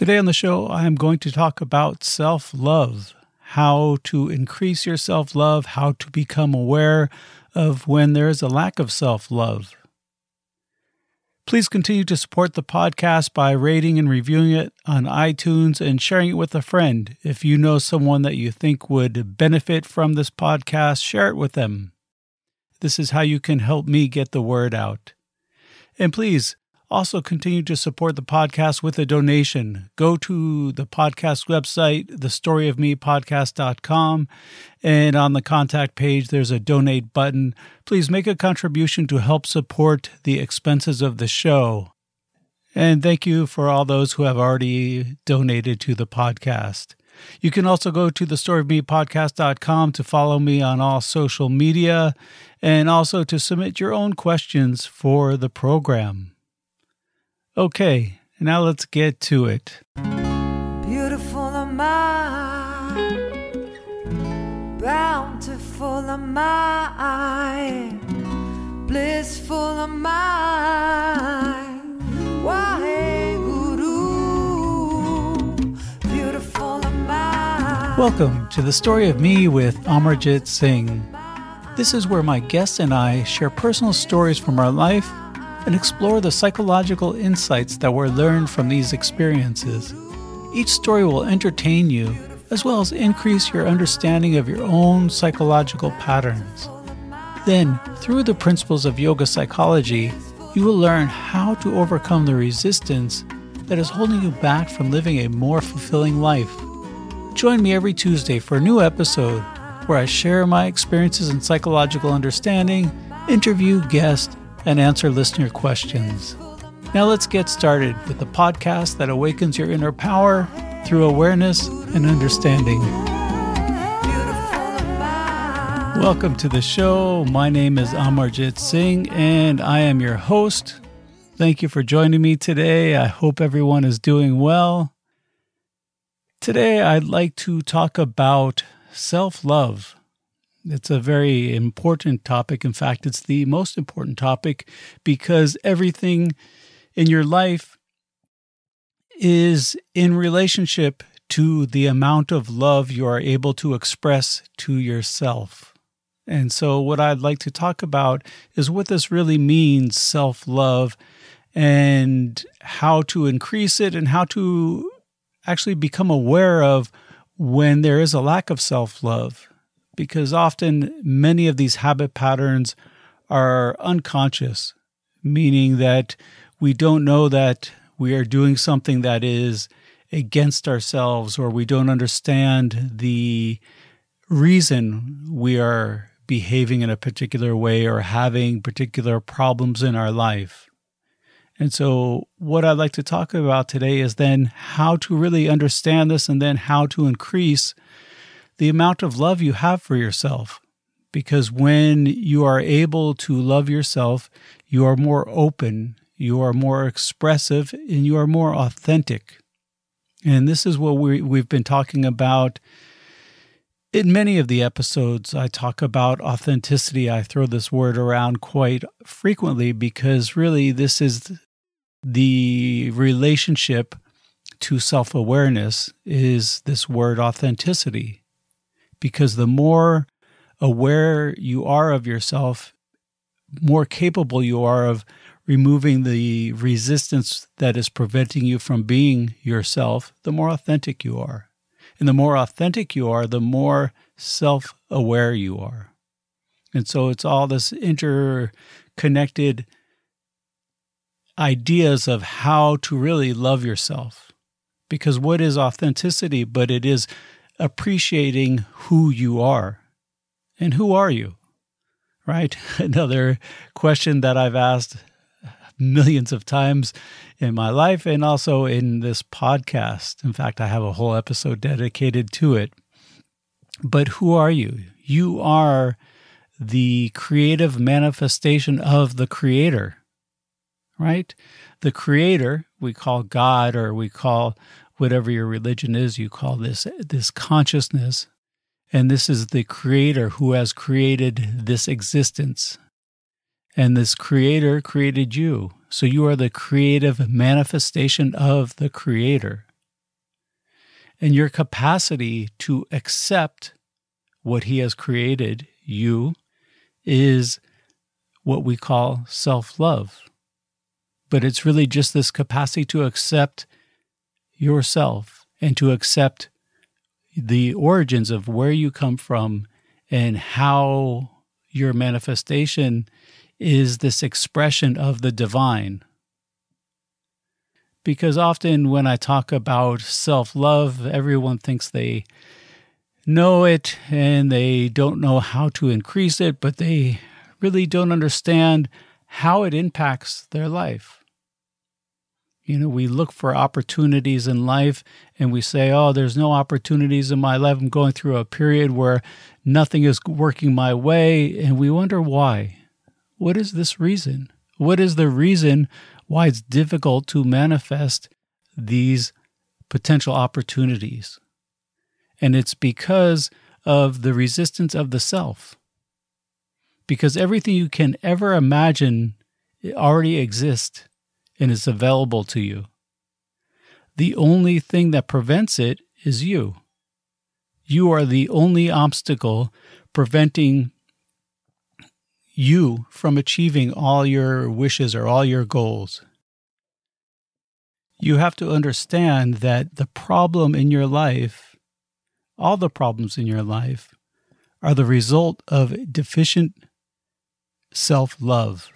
Today on the show, I am going to talk about self-love, how to increase your self-love, how to become aware of when there is a lack of self-love. Please continue to support the podcast by rating and reviewing it on iTunes and sharing it with a friend. If you know someone that you think would benefit from this podcast, share it with them. This is how you can help me get the word out. And please, also continue to support the podcast with a donation. Go to the podcast website, thestoryofmepodcast.com, and on the contact page, there's a donate button. Please make a contribution to help support the expenses of the show. And thank you for all those who have already donated to the podcast. You can also go to thestoryofmepodcast.com to follow me on all social media and also to submit your own questions for the program. Okay, now let's get to it. Beautiful am I, bountiful am I, blissful am I, Waheguru, beautiful am I. Welcome to The Story of Me with Amarjit Singh. This is where my guests and I share personal stories from our life and explore the psychological insights that were learned from these experiences. Each story will entertain you, as well as increase your understanding of your own psychological patterns. Then, through the principles of yoga psychology, you will learn how to overcome the resistance that is holding you back from living a more fulfilling life. Join me every Tuesday for a new episode where I share my experiences in psychological understanding, interview guests, and answer listener questions. Now let's get started with the podcast that awakens your inner power through awareness and understanding. Welcome to the show. My name is Amarjit Singh, and I am your host. Thank you for joining me today. I hope everyone is doing well. Today, I'd like to talk about self-love. It's a very important topic. In fact, it's the most important topic because everything in your life is in relationship to the amount of love you are able to express to yourself. And so what I'd like to talk about is what this really means, self-love, and how to increase it and how to actually become aware of when there is a lack of self-love. Because often many of these habit patterns are unconscious, meaning that we don't know that we are doing something that is against ourselves, or we don't understand the reason we are behaving in a particular way or having particular problems in our life. And so what I'd like to talk about today is then how to really understand this and then how to increase the amount of love you have for yourself. Because when you are able to love yourself, you are more open, you are more expressive, and you are more authentic. And this is what we've been talking about in many of the episodes. I talk about authenticity. I throw this word around quite frequently because really this is the relationship to self-awareness, is this word authenticity. Because the more aware you are of yourself, more capable you are of removing the resistance that is preventing you from being yourself, the more authentic you are. And the more authentic you are, the more self-aware you are. And so it's all this interconnected ideas of how to really love yourself. Because what is authenticity? But it is appreciating who you are. And who are you, right? Another question that I've asked millions of times in my life and also in this podcast. In fact, I have a whole episode dedicated to it. But who are you? You are the creative manifestation of the Creator, right? The Creator, we call God, or we call whatever your religion is, you call this consciousness. And this is the Creator who has created this existence. And this Creator created you. So you are the creative manifestation of the Creator. and your capacity to accept what he has created you is what we call self-love. But it's really just this capacity to accept yourself and to accept the origins of where you come from and how your manifestation is this expression of the divine. Because often when I talk about self-love, everyone thinks they know it and they don't know how to increase it, but they really don't understand how it impacts their life. You know, we look for opportunities in life and we say, oh, there's no opportunities in my life. I'm going through a period where nothing is working my way, and we wonder why. What is this reason? What is the reason why it's difficult to manifest these potential opportunities? And it's because of the resistance of the self. Because everything you can ever imagine already exists and is available to you. The only thing that prevents it is you. You are the only obstacle preventing you from achieving all your wishes or all your goals. You have to understand that the problem in your life, all the problems in your life, are the result of deficient self-love.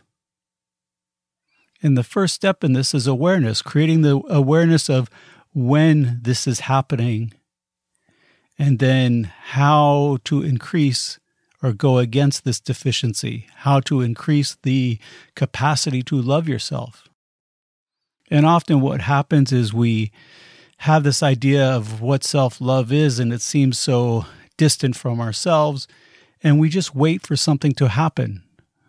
And the first step in this is awareness, creating the awareness of when this is happening and then how to increase or go against this deficiency, how to increase the capacity to love yourself. And often what happens is we have this idea of what self-love is, and it seems so distant from ourselves, and we just wait for something to happen.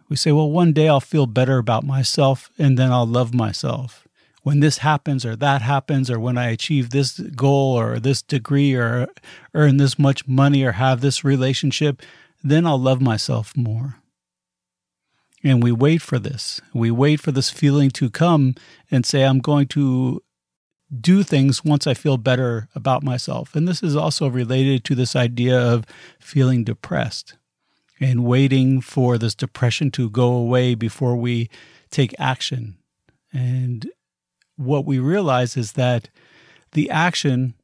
We say, well, one day I'll feel better about myself, and then I'll love myself. When this happens or that happens, or when I achieve this goal or this degree or earn this much money or have this relationship, then I'll love myself more. And we wait for this. We wait for this feeling to come and say, I'm going to do things once I feel better about myself. And this is also related to this idea of feeling depressed and waiting for this depression to go away before we take action. And what we realize is that the action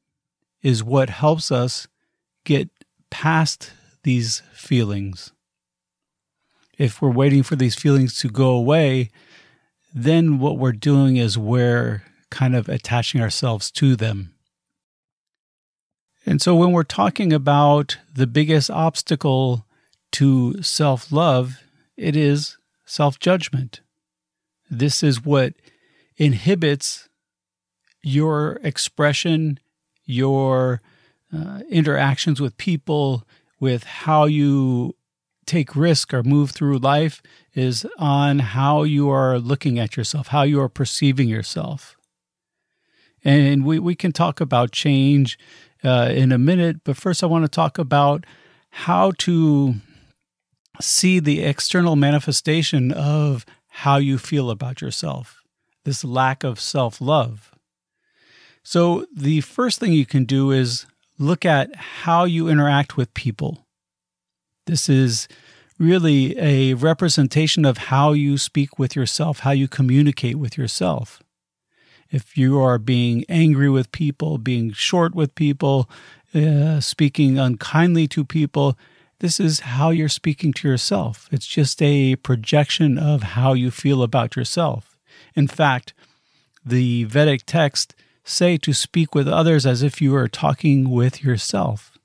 is what helps us get past these feelings. If we're waiting for these feelings to go away, then what we're doing is we're kind of attaching ourselves to them. And so when we're talking about the biggest obstacle to self-love, it is self-judgment. This is what inhibits your expression, your interactions with people, with how you take risk or move through life, is on how you are looking at yourself, how you are perceiving yourself. And we can talk about change in a minute, but first I want to talk about how to see the external manifestation of how you feel about yourself, this lack of self-love. So the first thing you can do is look at how you interact with people. This is really a representation of how you speak with yourself, how you communicate with yourself. If you are being angry with people, being short with people, speaking unkindly to people, this is how you're speaking to yourself. It's just a projection of how you feel about yourself. In fact, the Vedic texts say to speak with others as if you are talking with yourself,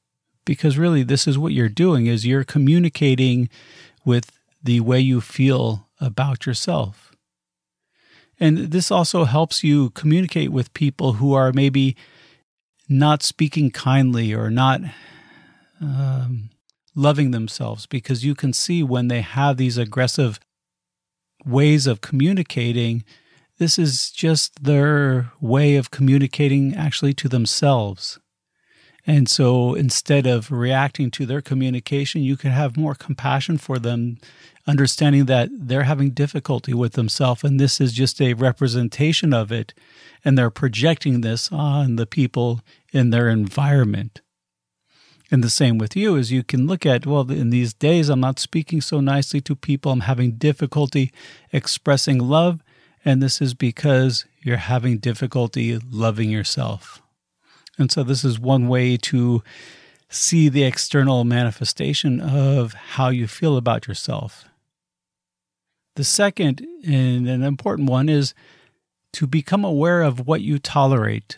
because really this is what you're doing, is you're communicating with the way you feel about yourself. And this also helps you communicate with people who are maybe not speaking kindly or not loving themselves, because you can see when they have these aggressive ways of communicating, this is just their way of communicating actually to themselves. And so instead of reacting to their communication, you can have more compassion for them, understanding that they're having difficulty with themselves, and this is just a representation of it, and they're projecting this on the people in their environment. And the same with you is you can look at, well, in these days, I'm not speaking so nicely to people. I'm having difficulty expressing love, and this is because you're having difficulty loving yourself. And so this is one way to see the external manifestation of how you feel about yourself. The second, and an important one, is to become aware of what you tolerate.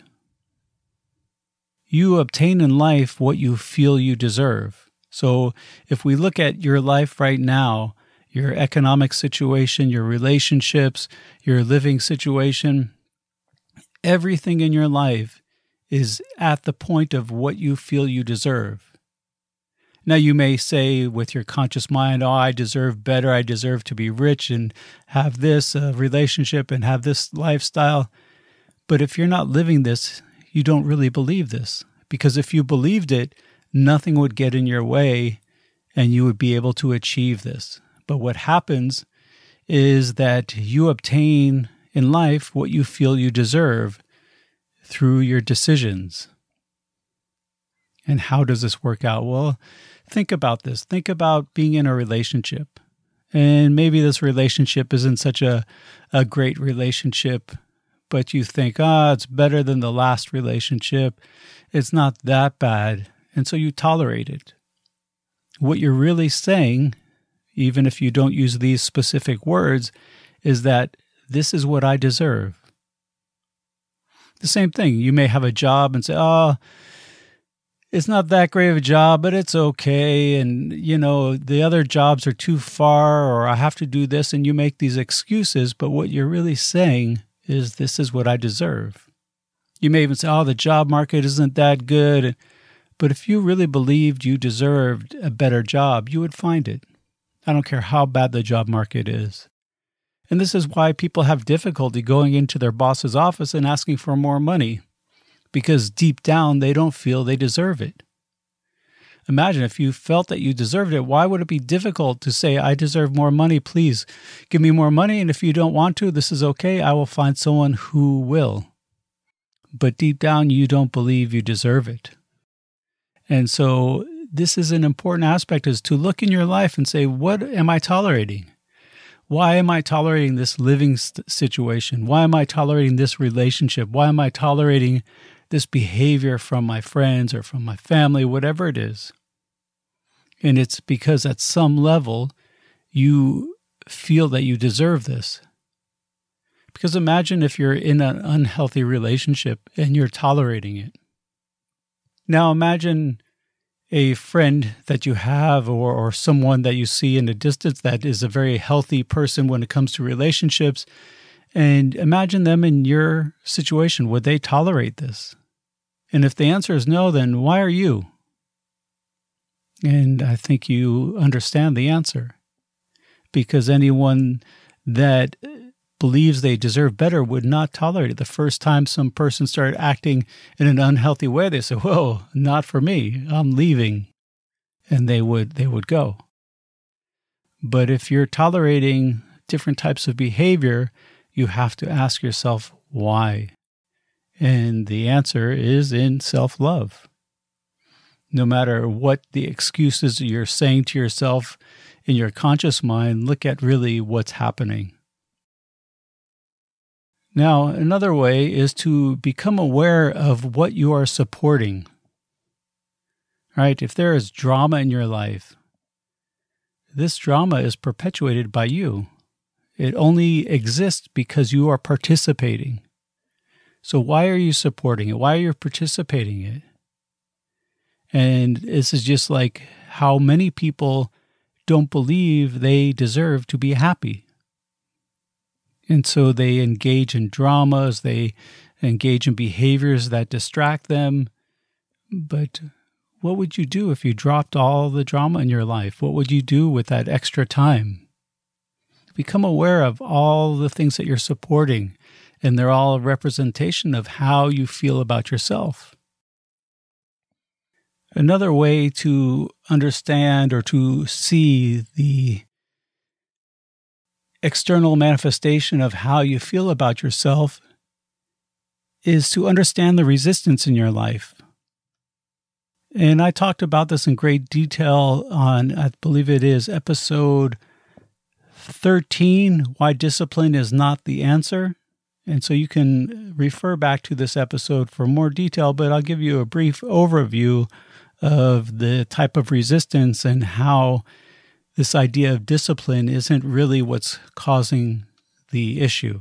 You obtain in life what you feel you deserve. So if we look at your life right now, your economic situation, your relationships, your living situation, everything in your life is at the point of what you feel you deserve. Now, you may say with your conscious mind, oh, I deserve better, I deserve to be rich and have this relationship and have this lifestyle. But if you're not living this, you don't really believe this. Because if you believed it, nothing would get in your way and you would be able to achieve this. But what happens is that you obtain in life what you feel you deserve through your decisions. And how does this work out? Well, think about this. Think about being in a relationship. And maybe this relationship isn't such a great relationship, but you think, it's better than the last relationship. It's not that bad. And so you tolerate it. What you're really saying, even if you don't use these specific words, is that this is what I deserve. The same thing. You may have a job and say, it's not that great of a job, but it's okay. And, the other jobs are too far, or I have to do this. And you make these excuses. But what you're really saying is, this is what I deserve. You may even say, the job market isn't that good. But if you really believed you deserved a better job, you would find it. I don't care how bad the job market is. And this is why people have difficulty going into their boss's office and asking for more money, because deep down they don't feel they deserve it. Imagine if you felt that you deserved it, why would it be difficult to say, I deserve more money, please give me more money, and if you don't want to, this is okay, I will find someone who will. But deep down you don't believe you deserve it. And so this is an important aspect, is to look in your life and say, what am I tolerating? Why am I tolerating this living situation? Why am I tolerating this relationship? Why am I tolerating this behavior from my friends or from my family, whatever it is? And it's because at some level, you feel that you deserve this. Because imagine if you're in an unhealthy relationship and you're tolerating it. Now imagine a friend that you have or someone that you see in the distance that is a very healthy person when it comes to relationships. And imagine them in your situation. Would they tolerate this? And if the answer is no, then why are you? And I think you understand the answer. Because anyone that believes they deserve better would not tolerate it. The first time some person started acting in an unhealthy way, they said, whoa, not for me, I'm leaving. And they would go. But if you're tolerating different types of behavior, you have to ask yourself why. And the answer is in self-love. No matter what the excuses you're saying to yourself in your conscious mind, look at really what's happening. Now, another way is to become aware of what you are supporting. All right, if there is drama in your life, this drama is perpetuated by you. It only exists because you are participating. So why are you supporting it? Why are you participating in it? And this is just like how many people don't believe they deserve to be happy. And so they engage in dramas, they engage in behaviors that distract them. But what would you do if you dropped all the drama in your life? What would you do with that extra time? Become aware of all the things that you're supporting, and they're all a representation of how you feel about yourself. Another way to understand or to see the external manifestation of how you feel about yourself is to understand the resistance in your life. And I talked about this in great detail on, I believe it is, episode 13, Why Discipline is Not the Answer. And so you can refer back to this episode for more detail, but I'll give you a brief overview of the type of resistance and how this idea of discipline isn't really what's causing the issue.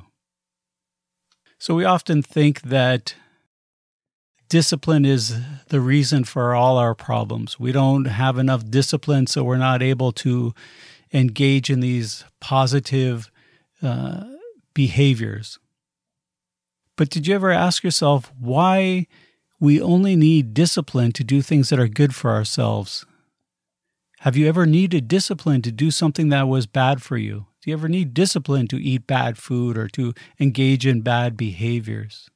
So we often think that discipline is the reason for all our problems. We don't have enough discipline, so we're not able to engage in these positive behaviors. But did you ever ask yourself why we only need discipline to do things that are good for ourselves? Have you ever needed discipline to do something that was bad for you? Do you ever need discipline to eat bad food or to engage in bad behaviors?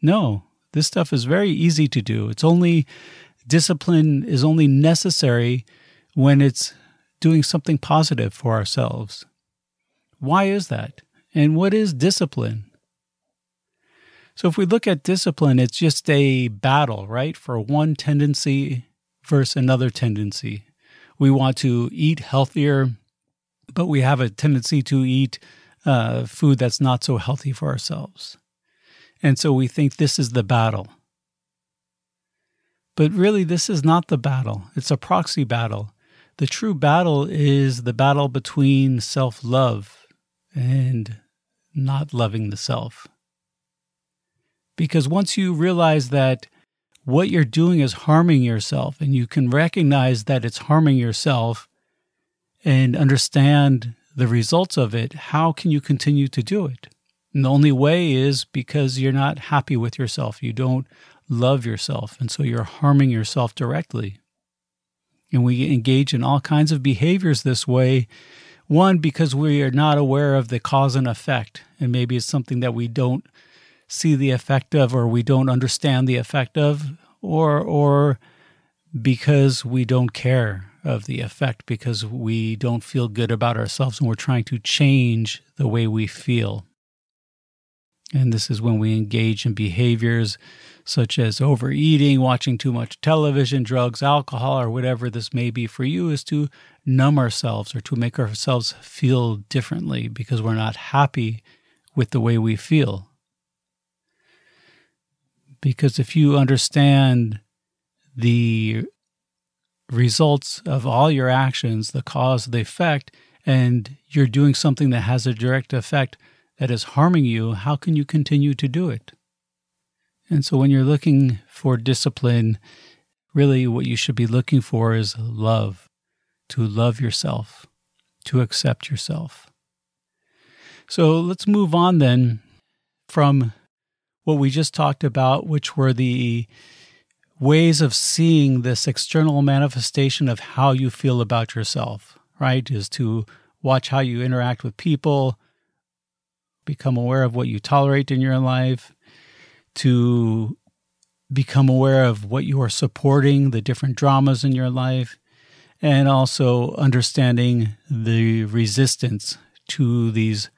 No. This stuff is very easy to do. Discipline is only necessary when it's doing something positive for ourselves. Why is that? And what is discipline? So if we look at discipline, it's just a battle, right? For one tendency versus another tendency. We want to eat healthier, but we have a tendency to eat food that's not so healthy for ourselves. And so we think this is the battle. But really, this is not the battle. It's a proxy battle. The true battle is the battle between self-love and not loving the self. Because once you realize that what you're doing is harming yourself, and you can recognize that it's harming yourself and understand the results of it, how can you continue to do it? And the only way is because you're not happy with yourself. You don't love yourself, and so you're harming yourself directly. And we engage in all kinds of behaviors this way, one, because we are not aware of the cause and effect, and maybe it's something that we don't see the effect of or we don't understand the effect of, or because we don't care of the effect, because we don't feel good about ourselves and we're trying to change the way we feel. And this is when we engage in behaviors such as overeating, watching too much television, drugs, alcohol, or whatever this may be for you, is to numb ourselves or to make ourselves feel differently because we're not happy with the way we feel. Because if you understand the results of all your actions, the cause, the effect, and you're doing something that has a direct effect that is harming you, how can you continue to do it? And so when you're looking for discipline, really what you should be looking for is love, to love yourself, to accept yourself. So let's move on then from what we just talked about, which were the ways of seeing this external manifestation of how you feel about yourself, right? Is to watch how you interact with people, become aware of what you tolerate in your life, to become aware of what you are supporting, the different dramas in your life, and also understanding the resistance to these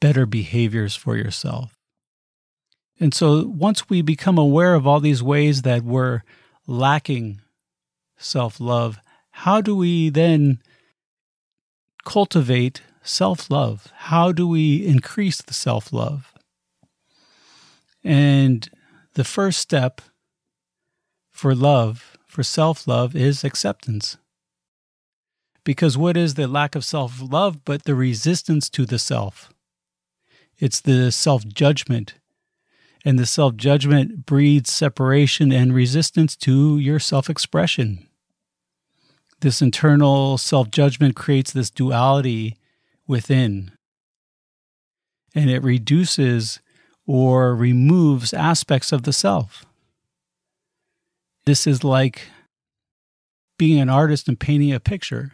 better behaviors for yourself. And so once we become aware of all these ways that we're lacking self-love, how do we then cultivate self-love? How do we increase the self-love? And the first step for love, for self-love, is acceptance. Because what is the lack of self-love but the resistance to the self? It's the self-judgment. And the self-judgment breeds separation and resistance to your self-expression. This internal self-judgment creates this duality within. And it reduces or removes aspects of the self. This is like being an artist and painting a picture.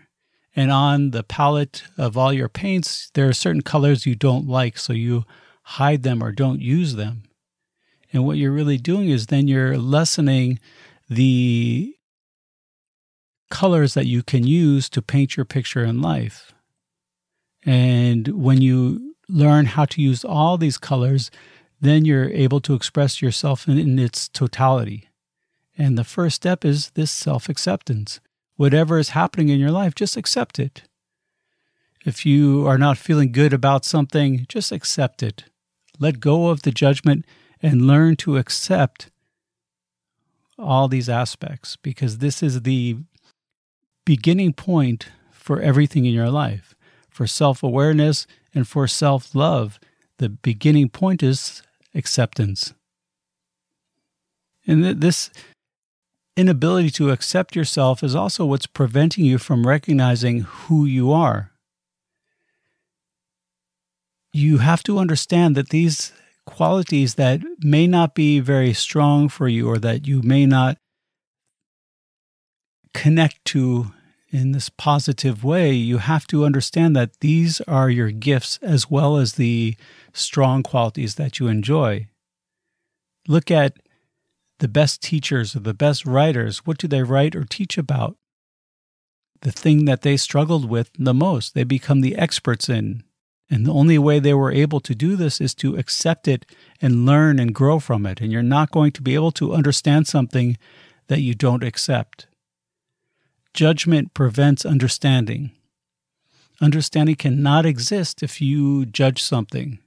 And on the palette of all your paints, there are certain colors you don't like, so you hide them or don't use them. And what you're really doing is then you're lessening the colors that you can use to paint your picture in life. And when you learn how to use all these colors, then you're able to express yourself in its totality. And the first step is this self-acceptance. Whatever is happening in your life, just accept it. If you are not feeling good about something, just accept it. Let go of the judgment and learn to accept all these aspects, because this is the beginning point for everything in your life, for self-awareness and for self-love. The beginning point is acceptance. And this inability to accept yourself is also what's preventing you from recognizing who you are. You have to understand that these qualities that may not be very strong for you, or that you may not connect to in this positive way, you have to understand that these are your gifts as well as the strong qualities that you enjoy. Look at the best teachers or the best writers. What do they write or teach about? The thing that they struggled with the most, they become the experts in. And the only way they were able to do this is to accept it and learn and grow from it. And you're not going to be able to understand something that you don't accept. Judgment prevents understanding. Understanding cannot exist if you judge something,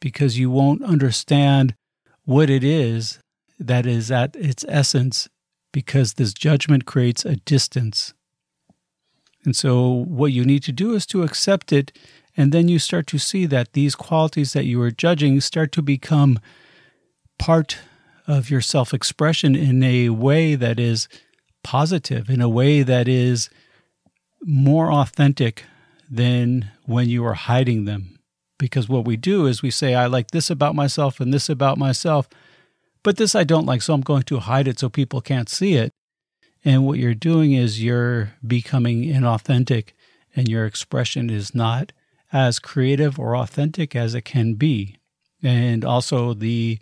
because you won't understand what it is that is at its essence, because this judgment creates a distance. And so what you need to do is to accept it, and then you start to see that these qualities that you are judging start to become part of your self-expression in a way that is positive, in a way that is more authentic than when you are hiding them. Because what we do is we say, I like this about myself and this about myself, but this I don't like, so I'm going to hide it so people can't see it. And what you're doing is you're becoming inauthentic, and your expression is not as creative or authentic as it can be. And also the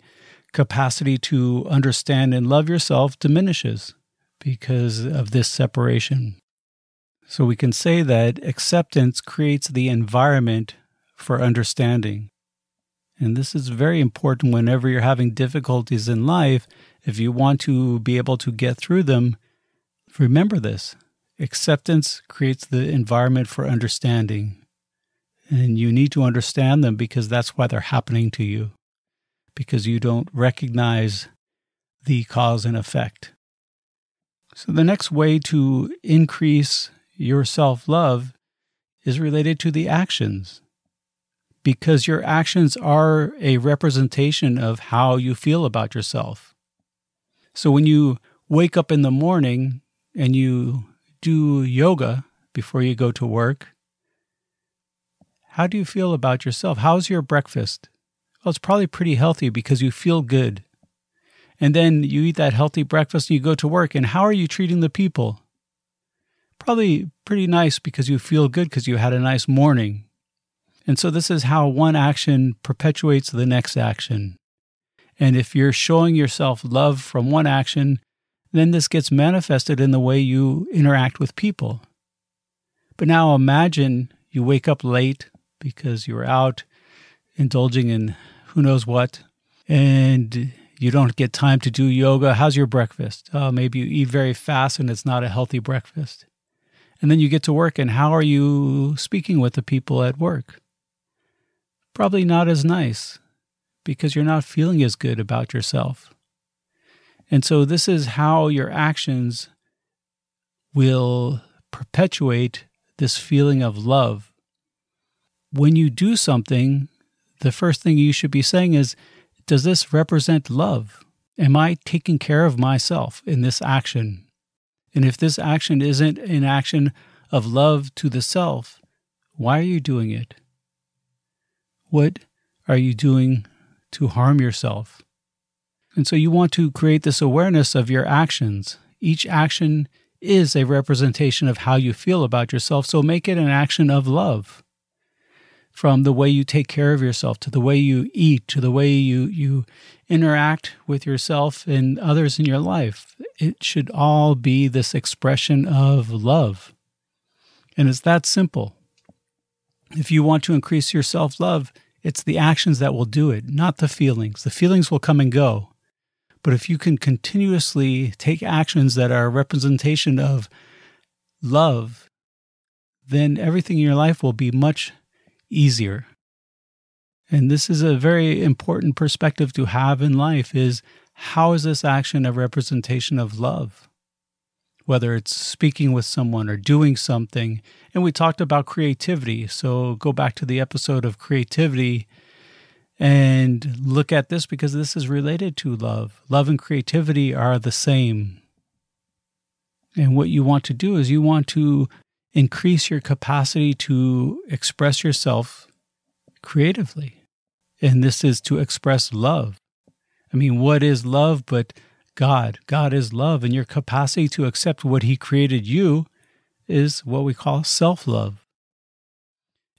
capacity to understand and love yourself diminishes because of this separation. So we can say that acceptance creates the environment for understanding. And this is very important whenever you're having difficulties in life. If you want to be able to get through them, remember this. Acceptance creates the environment for understanding. And you need to understand them, because that's why they're happening to you, because you don't recognize the cause and effect. So the next way to increase your self-love is related to the actions, because your actions are a representation of how you feel about yourself. So when you wake up in the morning and you do yoga before you go to work, how do you feel about yourself? How's your breakfast? Well, it's probably pretty healthy because you feel good. And then you eat that healthy breakfast and you go to work. And how are you treating the people? Probably pretty nice, because you feel good because you had a nice morning. And so this is how one action perpetuates the next action. And if you're showing yourself love from one action, then this gets manifested in the way you interact with people. But now imagine you wake up late because you were out indulging in who knows what, and you don't get time to do yoga. How's your breakfast? Maybe you eat very fast and it's not a healthy breakfast. And then you get to work, and how are you speaking with the people at work? Probably not as nice, because you're not feeling as good about yourself. And so this is how your actions will perpetuate this feeling of love. When you do something, the first thing you should be saying is, does this represent love? Am I taking care of myself in this action? And if this action isn't an action of love to the self, why are you doing it? What are you doing to harm yourself? And so you want to create this awareness of your actions. Each action is a representation of how you feel about yourself, so make it an action of love. from the way you take care of yourself, to the way you eat, to the way you interact with yourself and others in your life. It should all be this expression of love. And it's that simple. If you want to increase your self-love, it's the actions that will do it, not the feelings. The feelings will come and go. But if you can continuously take actions that are a representation of love, then everything in your life will be much easier. And this is a very important perspective to have in life, is how is this action a representation of love? Whether it's speaking with someone or doing something. And we talked about creativity. So go back to the episode of creativity and look at this, because this is related to love. Love and creativity are the same. And what you want to do is you want to increase your capacity to express yourself creatively. And this is to express love. I mean, what is love but God? God is love, and your capacity to accept what He created you is what we call self-love.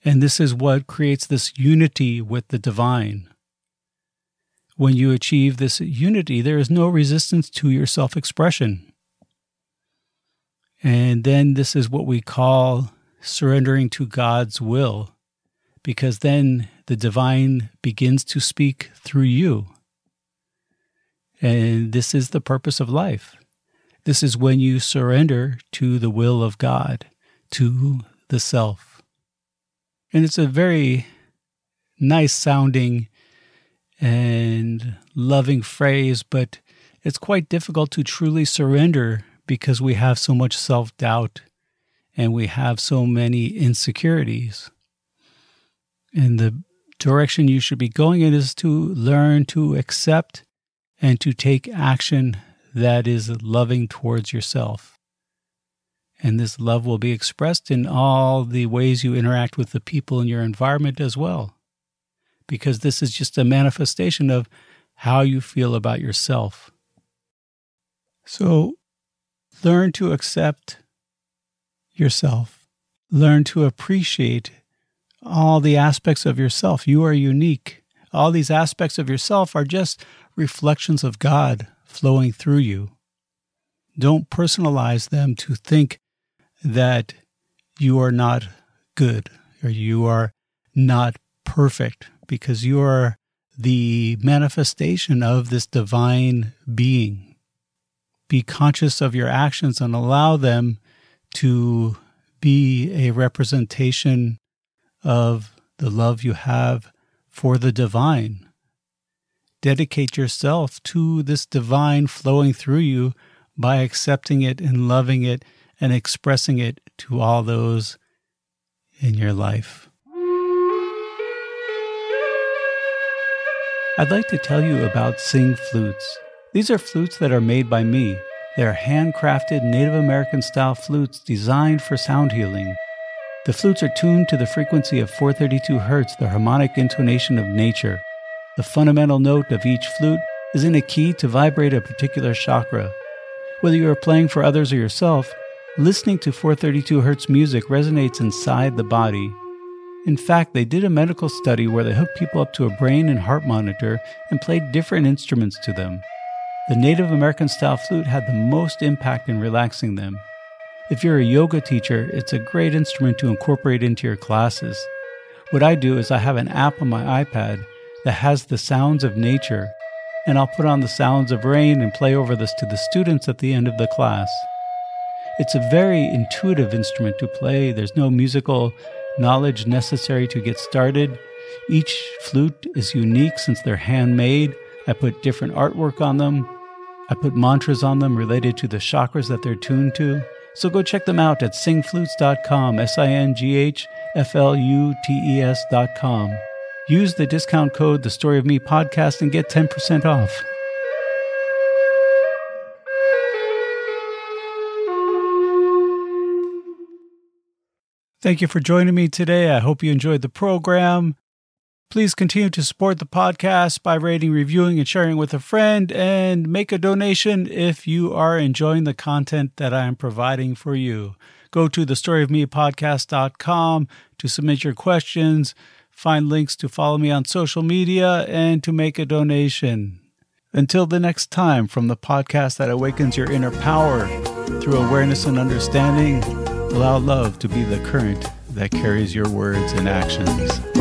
And this is what creates this unity with the divine. When you achieve this unity, there is no resistance to your self-expression. And then this is what we call surrendering to God's will, because then the divine begins to speak through you. And this is the purpose of life. This is when you surrender to the will of God, to the self. And it's a very nice sounding and loving phrase, but it's quite difficult to truly surrender because we have so much self-doubt and we have so many insecurities. And the direction you should be going in is to learn to accept and to take action that is loving towards yourself. And this love will be expressed in all the ways you interact with the people in your environment as well, because this is just a manifestation of how you feel about yourself. So learn to accept yourself. Learn to appreciate all the aspects of yourself. You are unique. All these aspects of yourself are just reflections of God flowing through you. Don't personalize them to think that you are not good or you are not perfect, because you are the manifestation of this divine being. Be conscious of your actions and allow them to be a representation of the love you have for the divine. Dedicate yourself to this divine flowing through you by accepting it and loving it and expressing it to all those in your life. I'd like to tell you about Singh flutes. These are flutes that are made by me. They're handcrafted Native American style flutes designed for sound healing. The flutes are tuned to the frequency of 432 Hz, the harmonic intonation of nature. The fundamental note of each flute is in a key to vibrate a particular chakra. Whether you are playing for others or yourself, listening to 432 Hz music resonates inside the body. In fact, they did a medical study where they hooked people up to a brain and heart monitor and played different instruments to them. The Native American style flute had the most impact in relaxing them. If you're a yoga teacher, it's a great instrument to incorporate into your classes. What I do is I have an app on my iPad that has the sounds of nature, and I'll put on the sounds of rain and play over this to the students at the end of the class. It's a very intuitive instrument to play. There's no musical knowledge necessary to get started. Each flute is unique since they're handmade. I put different artwork on them. I put mantras on them related to the chakras that they're tuned to. So go check them out at singflutes.com, SINGHFLUTES.com. Use the discount code The Story of Me Podcast and get 10% off. Thank you for joining me today. I hope you enjoyed the program. Please continue to support the podcast by rating, reviewing, and sharing with a friend, and make a donation if you are enjoying the content that I am providing for you. Go to thestoryofmepodcast.com to submit your questions, Find links to follow me on social media and to make a donation. Until the next time, from the podcast that awakens your inner power through awareness and understanding, allow love to be the current that carries your words and actions.